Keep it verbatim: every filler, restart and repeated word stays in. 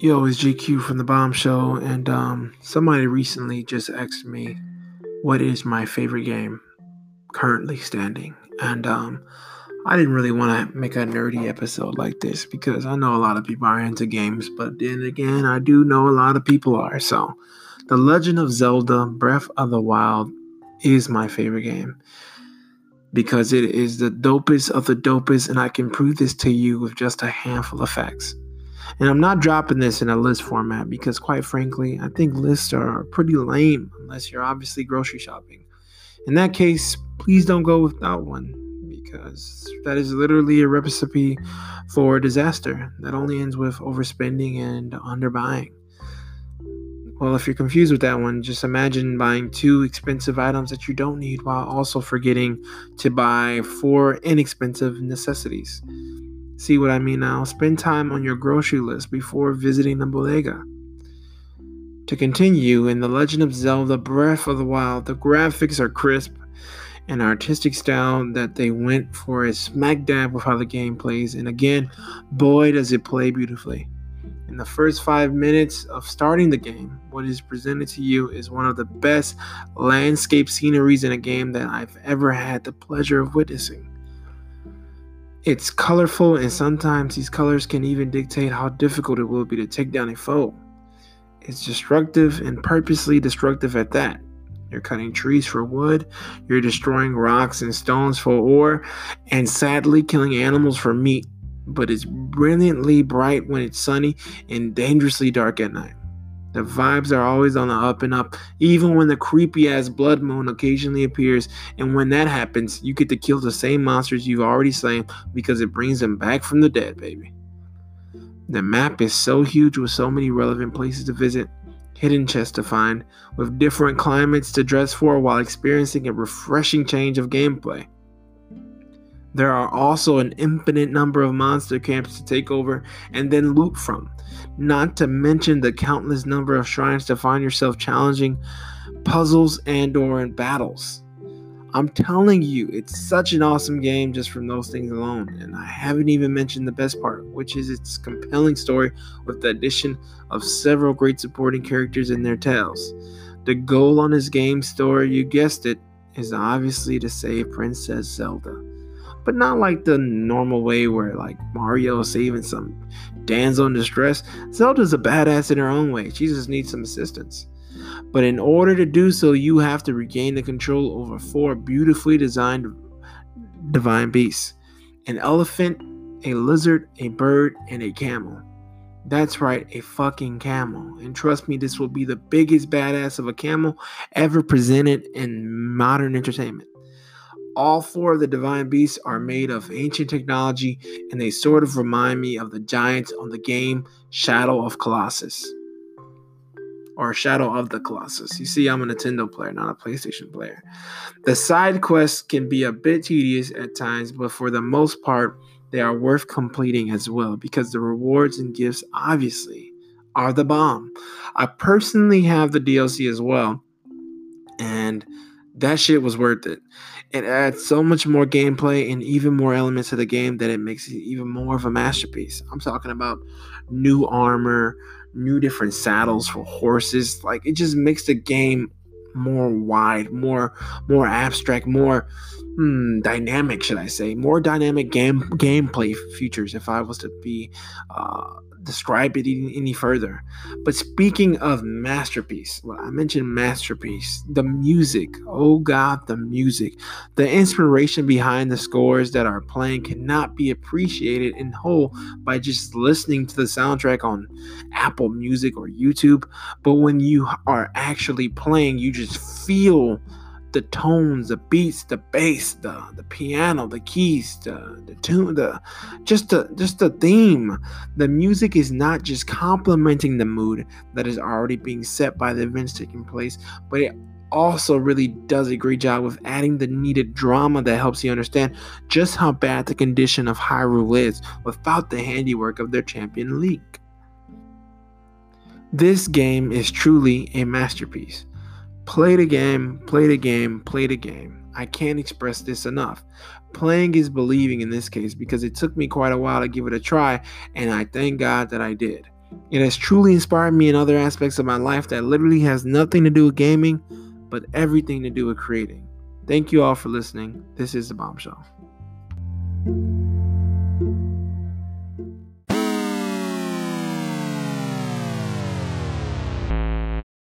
Yo, it's J Q from The Bomb Show, and um, somebody recently just asked me what is my favorite game currently standing, and um, I didn't really want to make a nerdy episode like this because I know a lot of people are into games, but then again, I do know a lot of people are, so The Legend of Zelda Breath of the Wild is my favorite game because it is the dopest of the dopest, and I can prove this to you with just a handful of facts. And I'm not dropping this in a list format because, quite frankly, I think lists are pretty lame unless you're obviously grocery shopping. In that case, please don't go without one because that is literally a recipe for disaster that only ends with overspending and underbuying. Well, if you're confused with that one, just imagine buying two expensive items that you don't need while also forgetting to buy four inexpensive necessities. See what I mean now? Spend time on your grocery list before visiting the bodega. To continue, in The Legend of Zelda Breath of the Wild, the graphics are crisp and artistic style that they went for is smack dab with how the game plays. And again, boy, does it play beautifully. In the first five minutes of starting the game, what is presented to you is one of the best landscape sceneries in a game that I've ever had the pleasure of witnessing. It's colorful, and sometimes these colors can even dictate how difficult it will be to take down a foe. It's destructive, and purposely destructive at that. You're cutting trees for wood, you're destroying rocks and stones for ore, and sadly killing animals for meat. But it's brilliantly bright when it's sunny and dangerously dark at night. The vibes are always on the up and up, even when the creepy-ass blood moon occasionally appears, and when that happens, you get to kill the same monsters you've already slain because it brings them back from the dead, baby. The map is so huge with so many relevant places to visit, hidden chests to find, with different climates to dress for while experiencing a refreshing change of gameplay. There are also an infinite number of monster camps to take over and then loot from, not to mention the countless number of shrines to find yourself challenging puzzles and or in battles. I'm telling you, it's such an awesome game just from those things alone, and I haven't even mentioned the best part, which is its compelling story with the addition of several great supporting characters and their tales. The goal on this game's story, you guessed it, is obviously to save Princess Zelda. But not like the normal way where like Mario is saving some damsel in distress. Zelda's a badass in her own way. She just needs some assistance. But in order to do so, you have to regain the control over four beautifully designed divine beasts. An elephant, a lizard, a bird, and a camel. That's right, a fucking camel. And trust me, this will be the biggest badass of a camel ever presented in modern entertainment. All four of the divine beasts are made of ancient technology, and they sort of remind me of the giants on the game Shadow of Colossus. Or Shadow of the Colossus. You see, I'm a Nintendo player, not a PlayStation player. The side quests can be a bit tedious at times, but for the most part, they are worth completing as well, because the rewards and gifts, obviously, are the bomb. I personally have the D L C as well, and that shit was worth it. It adds so much more gameplay and even more elements to the game that it makes it even more of a masterpiece. I'm talking about new armor, new different saddles for horses. Like, it just makes the game more wide, more more abstract, more hmm, dynamic, should I say. More dynamic game gameplay features, if I was to be uh, describe it any further. But speaking of masterpiece, well, I mentioned masterpiece, the music, oh God, the music, the inspiration behind the scores that are playing cannot be appreciated in whole by just listening to the soundtrack on Apple Music or YouTube, but when you are actually playing, you just feel the tones, the beats, the bass, the, the piano, the keys, the, the tune, the just the just the theme. The music is not just complementing the mood that is already being set by the events taking place, but it also really does a great job with adding the needed drama that helps you understand just how bad the condition of Hyrule is without the handiwork of their champion Link. This game is truly a masterpiece. Play the game, play the game, play the game. I can't express this enough. Playing is believing in this case because it took me quite a while to give it a try, and I thank God that I did. It has truly inspired me in other aspects of my life that literally has nothing to do with gaming, but everything to do with creating. Thank you all for listening. This is The Bombshell.